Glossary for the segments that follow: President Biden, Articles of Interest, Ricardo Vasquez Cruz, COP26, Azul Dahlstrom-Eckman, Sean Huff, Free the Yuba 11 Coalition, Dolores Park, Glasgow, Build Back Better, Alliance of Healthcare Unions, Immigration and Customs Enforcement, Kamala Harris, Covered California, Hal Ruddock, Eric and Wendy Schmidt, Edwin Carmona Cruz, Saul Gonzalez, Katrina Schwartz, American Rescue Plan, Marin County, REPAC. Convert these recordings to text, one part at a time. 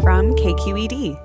From KQED.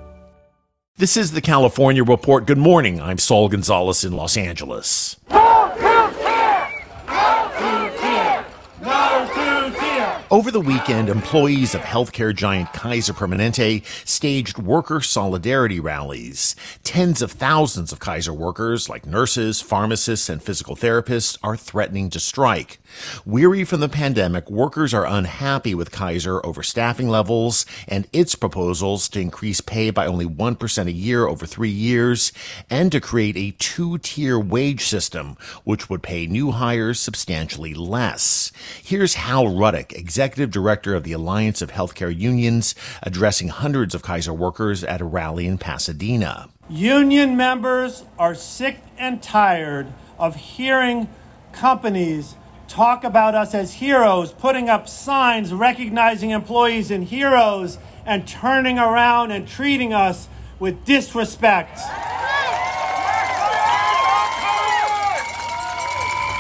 This is the California Report. Good morning. I'm Saul Gonzalez in Los Angeles. No to tear! No to tear! No to tear! Over the weekend, employees of healthcare giant Kaiser Permanente staged worker solidarity rallies. Tens of thousands of Kaiser workers, like nurses, pharmacists, and physical therapists, are threatening to strike. Weary from the pandemic, workers are unhappy with Kaiser over staffing levels and its proposals to increase pay by only 1% a year over 3 years and to create a two-tier wage system, which would pay new hires substantially less. Here's Hal Ruddock, executive director of the Alliance of Healthcare Unions, addressing hundreds of Kaiser workers at a rally in Pasadena. Union members are sick and tired of hearing companies talk about us as heroes, putting up signs, recognizing employees and heroes, and turning around and treating us with disrespect.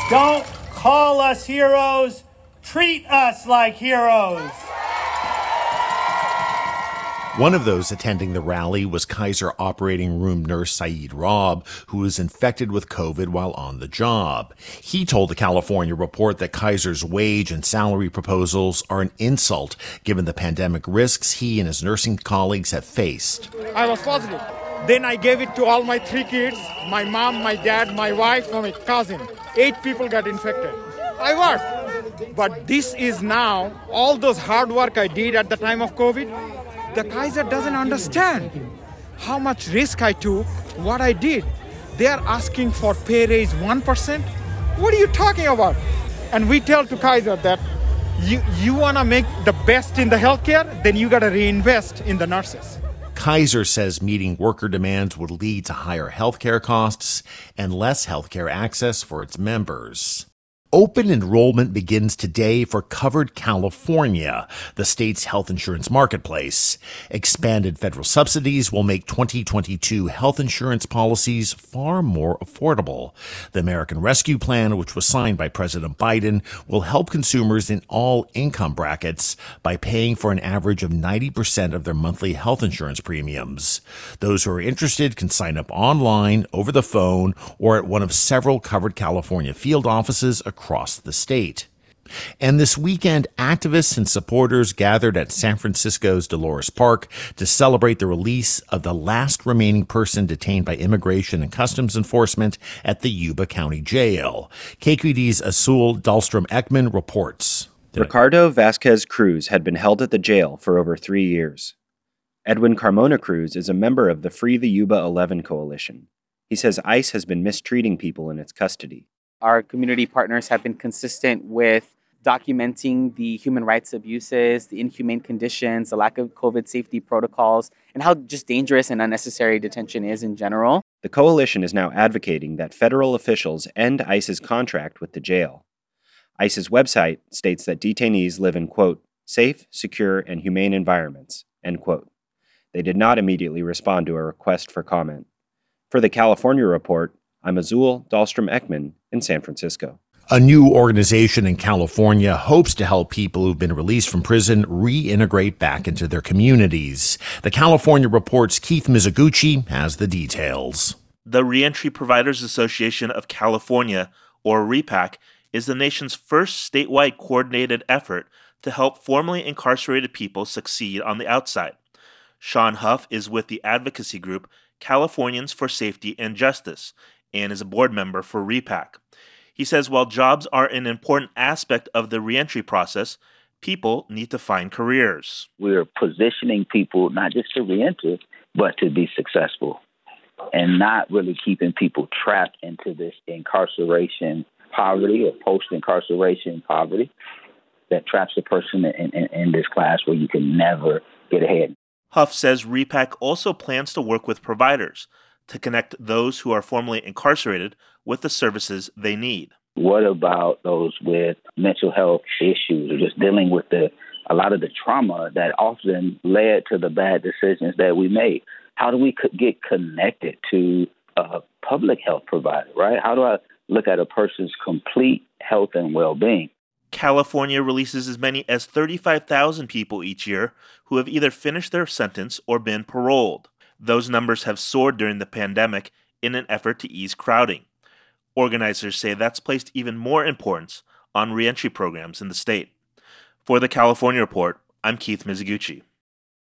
Don't call us heroes. Treat us like heroes. One of those attending the rally was Kaiser operating room nurse Saeed Robb, who was infected with COVID while on the job. He told the California Report that Kaiser's wage and salary proposals are an insult given the pandemic risks he and his nursing colleagues have faced. I was positive. Then I gave it to all my three kids, my mom, my dad, my wife, and my cousin. 8 people got infected. I worked. But this is now, all those hard work I did at the time of COVID, the Kaiser doesn't understand how much risk I took, what I did. They are asking for pay raise 1%. What are you talking about? And we tell to Kaiser that you want to make the best in the healthcare, then you got to reinvest in the nurses. Kaiser says meeting worker demands would lead to higher healthcare costs and less healthcare access for its members. Open enrollment begins today for Covered California, the state's health insurance marketplace. Expanded federal subsidies will make 2022 health insurance policies far more affordable. The American Rescue Plan, which was signed by President Biden, will help consumers in all income brackets by paying for an average of 90% of their monthly health insurance premiums. Those who are interested can sign up online, over the phone, or at one of several Covered California field offices across the state. And this weekend, activists and supporters gathered at San Francisco's Dolores Park to celebrate the release of the last remaining person detained by Immigration and Customs Enforcement at the Yuba County Jail. KQED's Azul Dahlstrom-Eckman reports. Ricardo Vasquez Cruz had been held at the jail for over 3 years. Edwin Carmona Cruz is a member of the Free the Yuba 11 Coalition. He says ICE has been mistreating people in its custody. Our community partners have been consistent with documenting the human rights abuses, the inhumane conditions, the lack of COVID safety protocols, and how just dangerous and unnecessary detention is in general. The coalition is now advocating that federal officials end ICE's contract with the jail. ICE's website states that detainees live in, quote, safe, secure, and humane environments, end quote. They did not immediately respond to a request for comment. For the California Report, I'm Azul Dahlstrom-Eckman in San Francisco. A new organization in California hopes to help people who've been released from prison reintegrate back into their communities. The California Report's Keith Mizuguchi has the details. The Re-Entry Providers Association of California, or REPAC, is the nation's first statewide coordinated effort to help formerly incarcerated people succeed on the outside. Sean Huff is with the advocacy group Californians for Safety and Justice, and is a board member for REPAC. He says while jobs are an important aspect of the reentry process, people need to find careers. We're positioning people not just to reenter, but to be successful, and not really keeping people trapped into this incarceration poverty or post-incarceration poverty that traps a person in this class where you can never get ahead. Huff says REPAC also plans to work with providers to connect those who are formerly incarcerated with the services they need. What about those with mental health issues or just dealing with a lot of the trauma that often led to the bad decisions that we made? How do we get connected to a public health provider, right? How do I look at a person's complete health and well-being? California releases as many as 35,000 people each year who have either finished their sentence or been paroled. Those numbers have soared during the pandemic in an effort to ease crowding. Organizers say that's placed even more importance on reentry programs in the state. For the California Report, I'm Keith Mizuguchi.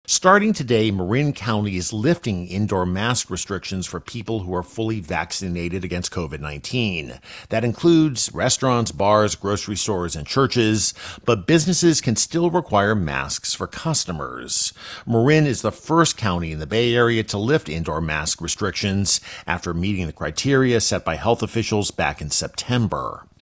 Starting today, Marin County is lifting indoor mask restrictions for people who are fully vaccinated against COVID-19. That includes restaurants, bars, grocery stores, and churches, but businesses can still require masks for customers. Marin is the first county in the Bay Area to lift indoor mask restrictions after meeting the criteria set by health officials back in September.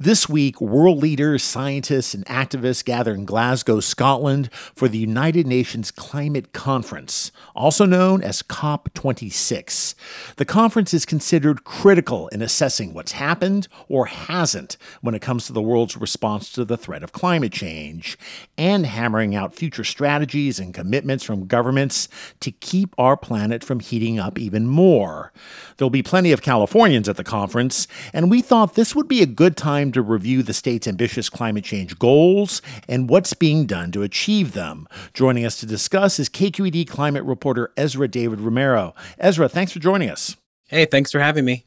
This week, world leaders, scientists, and activists gather in Glasgow, Scotland for the United Nations Climate Conference, also known as COP26. The conference is considered critical in assessing what's happened or hasn't when it comes to the world's response to the threat of climate change, and hammering out future strategies and commitments from governments to keep our planet from heating up even more. There'll be plenty of Californians at the conference, and we thought this would be a good time to review the state's ambitious climate change goals and what's being done to achieve them. Joining us to discuss is KQED climate reporter Ezra David Romero. Ezra, thanks for joining us. Hey, thanks for having me.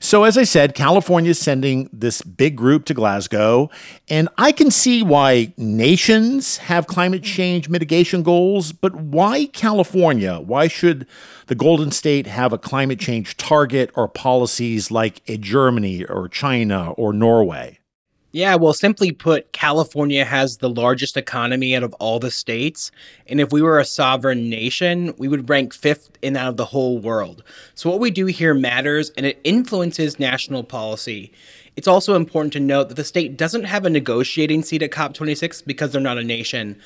So as I said, California is sending this big group to Glasgow, and I can see why nations have climate change mitigation goals, but why California? Why should the Golden State have a climate change target or policies like Germany or China or Norway? Yeah, well, simply put, California has the largest economy out of all the states. And if we were a sovereign nation, we would rank fifth in out of the whole world. So what we do here matters, and it influences national policy. It's also important to note that the state doesn't have a negotiating seat at COP26 because they're not a nation.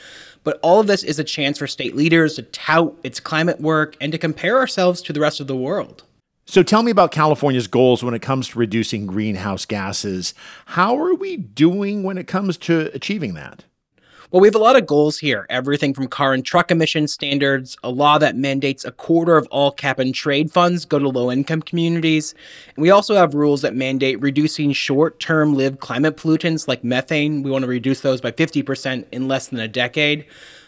But all of this is a chance for state leaders to tout its climate work and to compare ourselves to the rest of the world. So tell me about California's goals when it comes to reducing greenhouse gases. How are we doing when it comes to achieving that? Well, we have a lot of goals here, everything from car and truck emission standards, a law that mandates a quarter of all cap and trade funds go to low-income communities. And we also have rules that mandate reducing short-term lived climate pollutants like methane. We want to reduce those by 50% in less than a decade.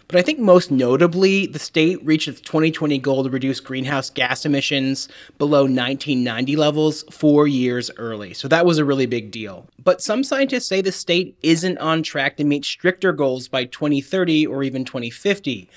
But I think most notably, the state reached its 2020 goal to reduce greenhouse gas emissions below 1990 levels 4 years early. So that was a really big deal. But some scientists say the state isn't on track to meet stricter goals by 2030 or even 2050.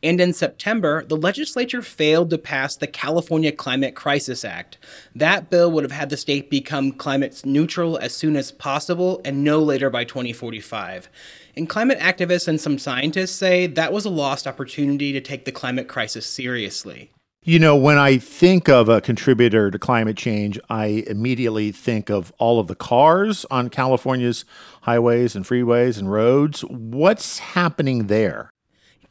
And in September, the legislature failed to pass the California Climate Crisis Act. That bill would have had the state become climate neutral as soon as possible and no later by 2045. And climate activists and some scientists say that was a lost opportunity to take the climate crisis seriously. You know, when I think of a contributor to climate change, I immediately think of all of the cars on California's highways and freeways and roads. What's happening there?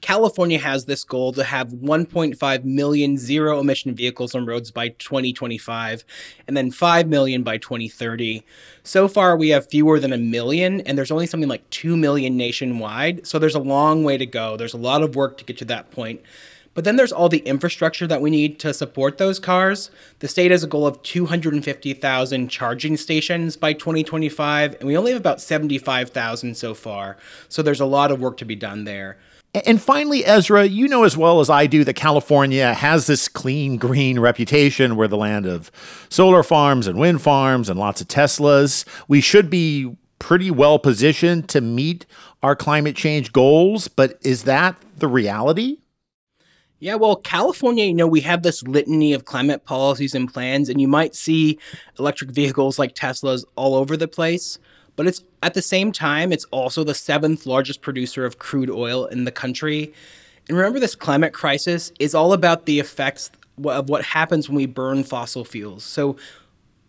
California has this goal to have 1.5 million zero-emission vehicles on roads by 2025, and then 5 million by 2030. So far, we have fewer than a million, and there's only something like 2 million nationwide. So there's a long way to go. There's a lot of work to get to that point. But then there's all the infrastructure that we need to support those cars. The state has a goal of 250,000 charging stations by 2025, and we only have about 75,000 so far. So there's a lot of work to be done there. And finally, Ezra, you know as well as I do that California has this clean, green reputation. We're the land of solar farms and wind farms and lots of Teslas. We should be pretty well positioned to meet our climate change goals, but is that the reality? Yeah, well, California, you know, we have this litany of climate policies and plans, and you might see electric vehicles like Teslas all over the place. But it's at the same time, it's also the seventh largest producer of crude oil in the country. And remember, this climate crisis is all about the effects of what happens when we burn fossil fuels. So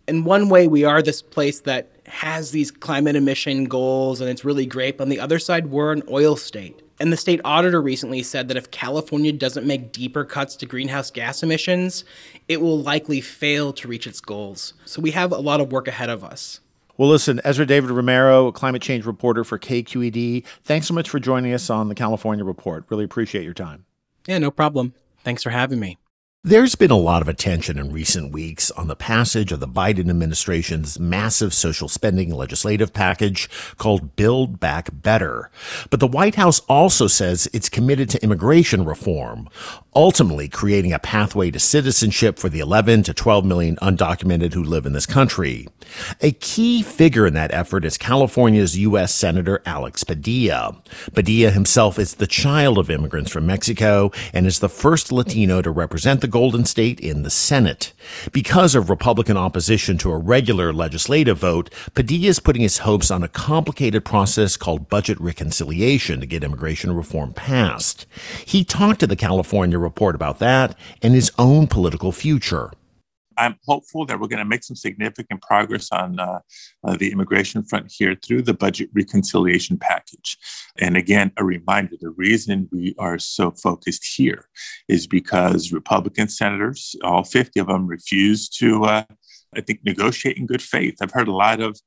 in one way, we are this place that has these climate emission goals, and it's really great. But on the other side, we're an oil state. And the state auditor recently said that if California doesn't make deeper cuts to greenhouse gas emissions, it will likely fail to reach its goals. So we have a lot of work ahead of us. Well, listen, Ezra David Romero, climate change reporter for KQED, thanks so much for joining us on the California Report. Really appreciate your time. Yeah, no problem. Thanks for having me. There's been a lot of attention in recent weeks on the passage of the Biden administration's massive social spending legislative package called Build Back Better. But the White House also says it's committed to immigration reform, ultimately creating a pathway to citizenship for the 11 to 12 million undocumented who live in this country. A key figure in that effort is California's U.S. Senator Alex Padilla. Padilla himself is the child of immigrants from Mexico and is the first Latino to represent the Golden State in the Senate. Because of Republican opposition to a regular legislative vote, Padilla is putting his hopes on a complicated process called budget reconciliation to get immigration reform passed. He talked to the California Report about that and his own political future. I'm hopeful that we're going to make some significant progress on the immigration front here through the budget reconciliation package. And again, a reminder, the reason we are so focused here is because Republican senators, all 50 of them, refuse to, negotiate in good faith. I've heard a lot of,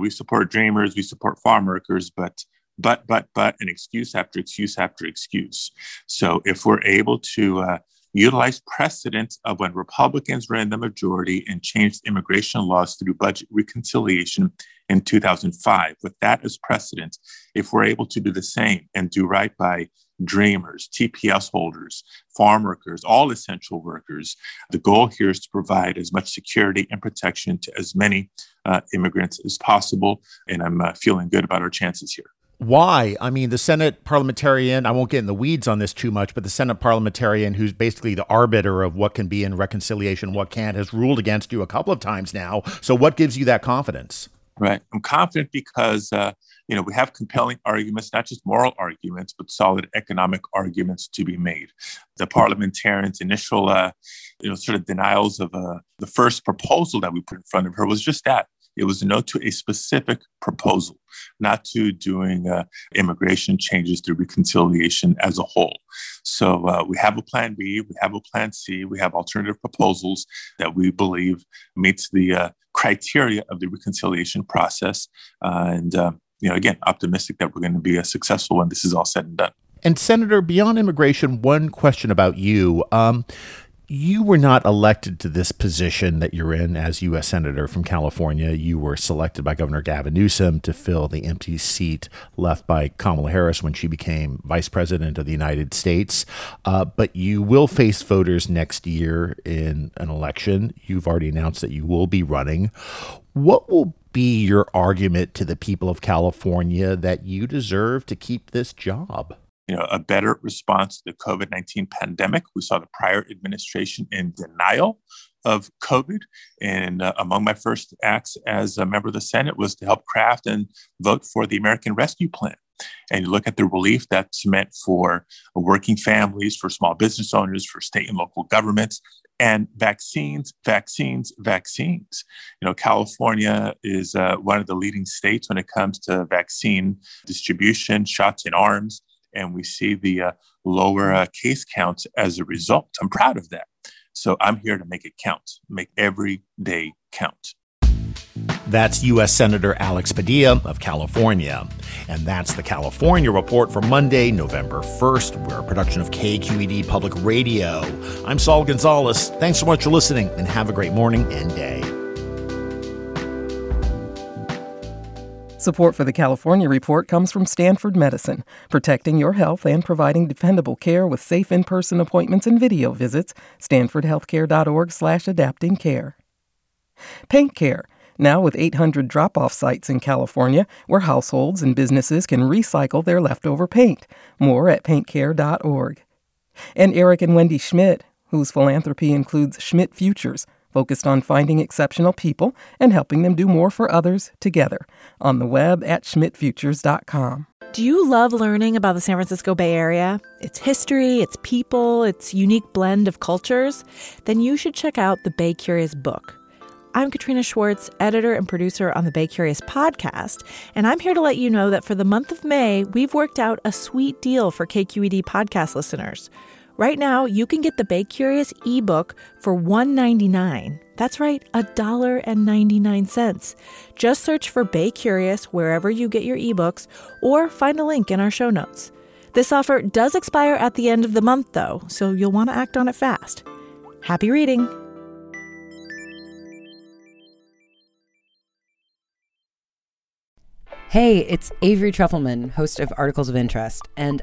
we support dreamers, we support farm workers, but, and excuse after excuse after excuse. So if we're able to utilize precedents of when Republicans ran the majority and changed immigration laws through budget reconciliation in 2005, with that as precedent, if we're able to do the same and do right by dreamers, TPS holders, farm workers, all essential workers, the goal here is to provide as much security and protection to as many immigrants as possible. And I'm feeling good about our chances here. Why? I mean, the Senate parliamentarian, I won't get in the weeds on this too much, but the Senate parliamentarian who's basically the arbiter of what can be in reconciliation, what can't, has ruled against you a couple of times now. So what gives you that confidence? Right. I'm confident because, we have compelling arguments, not just moral arguments, but solid economic arguments to be made. The parliamentarian's initial, denials of the first proposal that we put in front of her was just that. It was no to a specific proposal, not to doing immigration changes through reconciliation as a whole. So we have a plan B, we have a plan C, we have alternative proposals that we believe meets the criteria of the reconciliation process. Again, optimistic that we're going to be successful when this is all said and done. And Senator, beyond immigration, one question about you. You were not elected to this position that you're in as U.S. Senator from California. You were selected by Governor Gavin Newsom to fill the empty seat left by Kamala Harris when she became Vice President of the United States. But you will face voters next year in an election. You've already announced that you will be running. What will be your argument to the people of California that you deserve to keep this job? A better response to the COVID-19 pandemic. We saw the prior administration in denial of COVID. And among my first acts as a member of the Senate was to help craft and vote for the American Rescue Plan. and you look at the relief that's meant for working families, for small business owners, for state and local governments, and vaccines. You know, California is one of the leading states when it comes to vaccine distribution, shots in arms, and we see the lower case counts as a result. I'm proud of that. So I'm here to make it count, make every day count. That's U.S. Senator Alex Padilla of California. And that's the California Report for Monday, November 1st. We're a production of KQED Public Radio. I'm Saul Gonzalez. Thanks so much for listening, and have a great morning and day. Support for the California Report comes from Stanford Medicine, protecting your health and providing dependable care with safe in-person appointments and video visits. StanfordHealthcare.org/adaptingcare. Paint Care. Now with 800 drop-off sites in California where households and businesses can recycle their leftover paint. More at paintcare.org. And Eric and Wendy Schmidt, whose philanthropy includes Schmidt Futures, focused on finding exceptional people and helping them do more for others together. On the web at schmidtfutures.com. Do you love learning about the San Francisco Bay Area? Its history, its people, its unique blend of cultures? Then you should check out the Bay Curious book. I'm Katrina Schwartz, editor and producer on the Bay Curious podcast, and I'm here to let you know that for the month of May, we've worked out a sweet deal for KQED podcast listeners. Right now, you can get the Bay Curious ebook for $1.99. That's right, $1.99. Just search for Bay Curious wherever you get your ebooks, or find a link in our show notes. This offer does expire at the end of the month, though, so you'll want to act on it fast. Happy reading! Hey, it's Avery Trufelman, host of Articles of Interest. And